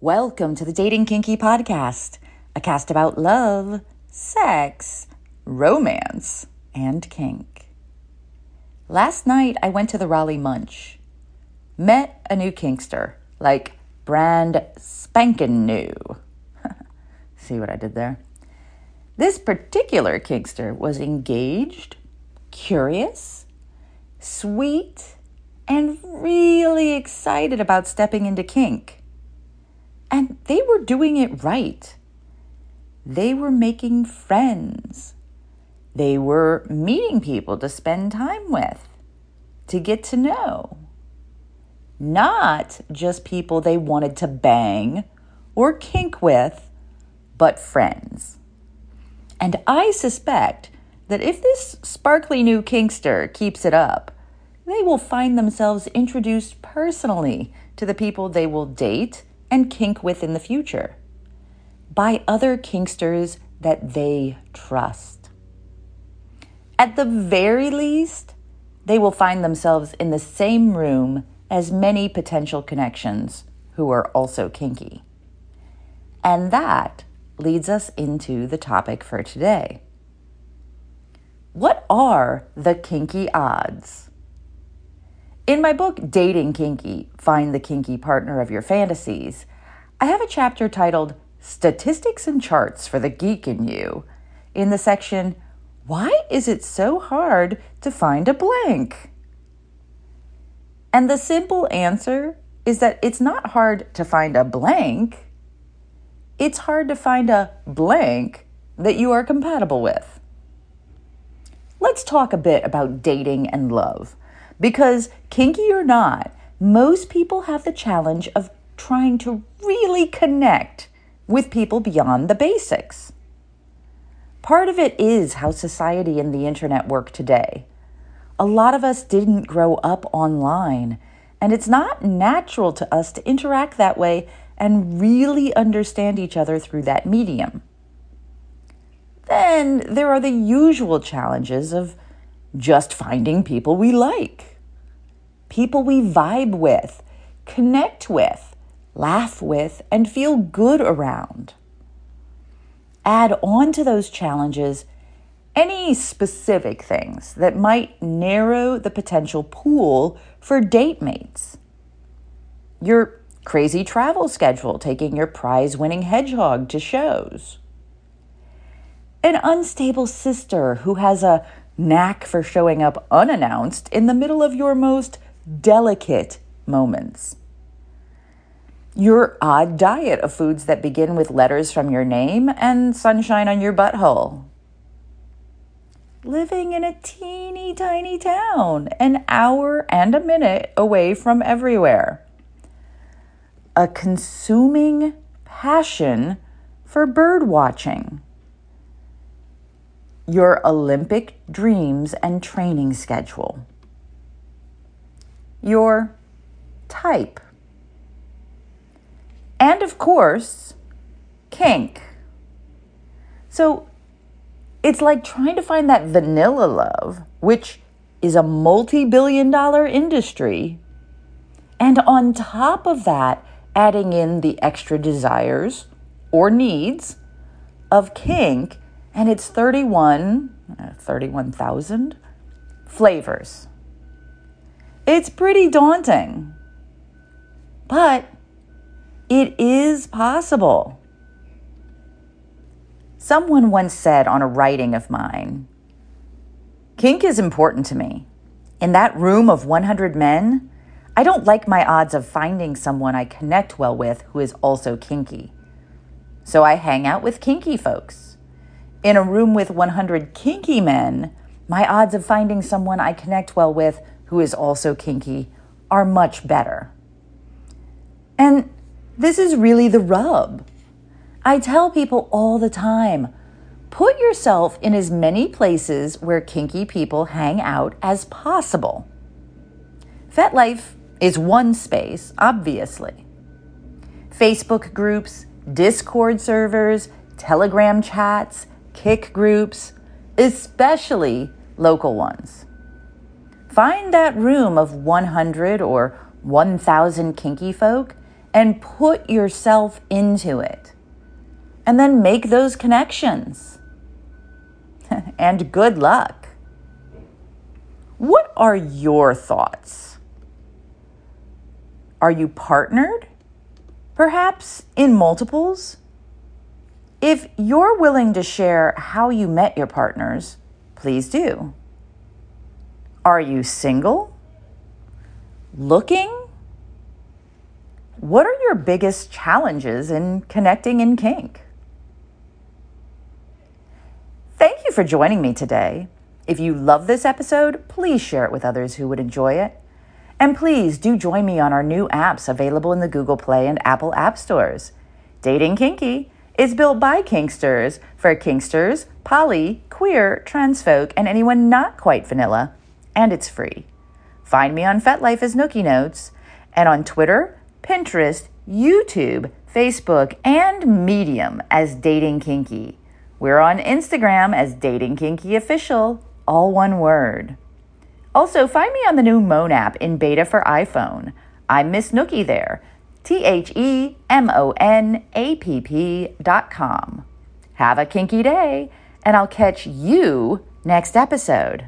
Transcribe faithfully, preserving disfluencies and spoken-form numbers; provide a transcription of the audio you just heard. Welcome to the Dating Kinky podcast, a cast about love, sex, romance, and kink. Last night, I went to the Raleigh Munch, met a new kinkster, like brand spankin' new. See what I did there? This particular kinkster was engaged, curious, sweet, and really excited about stepping into kink. And they were doing it right. They were making friends. They were meeting people to spend time with, to get to know. Not just people they wanted to bang or kink with, but friends. And I suspect that if this sparkly new kinkster keeps it up, they will find themselves introduced personally to the people they will date and kink with in the future, by other kinksters that they trust. At the very least, they will find themselves in the same room as many potential connections who are also kinky. And that leads us into the topic for today. What are the kinky odds? In my book, Dating Kinky, Find the Kinky Partner of Your Fantasies, I have a chapter titled Statistics and Charts for the Geek in You in the section, Why is it so hard to find a blank? And the simple answer is that it's not hard to find a blank. It's hard to find a blank that you are compatible with. Let's talk a bit about dating and love. Because, kinky or not, most people have the challenge of trying to really connect with people beyond the basics. Part of it is how society and the internet work today. A lot of us didn't grow up online, and it's not natural to us to interact that way and really understand each other through that medium. Then there are the usual challenges of just finding people we like, people we vibe with, connect with, laugh with, and feel good around. Add on to those challenges any specific things that might narrow the potential pool for date mates. Your crazy travel schedule, taking your prize-winning hedgehog to shows. An unstable sister who has a knack for showing up unannounced in the middle of your most delicate moments. Your odd diet of foods that begin with letters from your name and sunshine on your butthole. Living in a teeny tiny town, an hour and a minute away from everywhere. A consuming passion for bird watching. Your Olympic dreams and training schedule. Your type. And of course, kink. So it's like trying to find that vanilla love, which is a multi-billion dollar industry. And on top of that, adding in the extra desires or needs of kink. And it's thirty-one, thirty-one thousand flavors. It's pretty daunting, but it is possible. Someone once said on a writing of mine, "Kink is important to me. In that room of one hundred men, I don't like my odds of finding someone I connect well with who is also kinky. So I hang out with kinky folks. In a room with one hundred kinky men, my odds of finding someone I connect well with who is also kinky are much better." And this is really the rub. I tell people all the time, put yourself in as many places where kinky people hang out as possible. FetLife is one space, obviously. Facebook groups, Discord servers, Telegram chats, kick groups, especially local ones. Find that room of one hundred or one thousand kinky folk and put yourself into it. And then make those connections. And good luck. What are your thoughts? Are you partnered? Perhaps in multiples? If you're willing to share how you met your partners, please do. Are you single? Looking? What are your biggest challenges in connecting in kink? Thank you for joining me today. If you love this episode, please share it with others who would enjoy it. And please do join me on our new apps available in the Google Play and Apple App Stores. Dating Kinky is built by kinksters for kinksters, poly, queer, trans folk, and anyone not quite vanilla, and it's free. Find me on FetLife as Nookie Notes, and on Twitter, Pinterest, YouTube, Facebook, and Medium as Dating Kinky. We're on Instagram as DatingKinkyOfficial, all one word. Also, find me on the new Moan app in beta for iPhone. I'm Miss Nookie there, T-H-E-M-O-N-A-P-P dot com. Have a kinky day, and I'll catch you next episode.